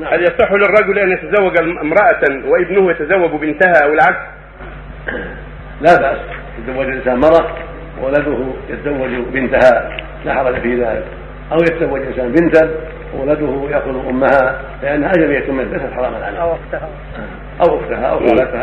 نعم. هل يصح للرجل ان يتزوج امراه وابنه يتزوج بنتها او العكس؟ لا باس، يتزوج الانسان امراه وولده يتزوج بنتها لا حرج في ذلك، او يتزوج الانسان بنتا وولده ياخذ امها لانها اجنبيه منه ليست حراما عليه، او اختها او خالتها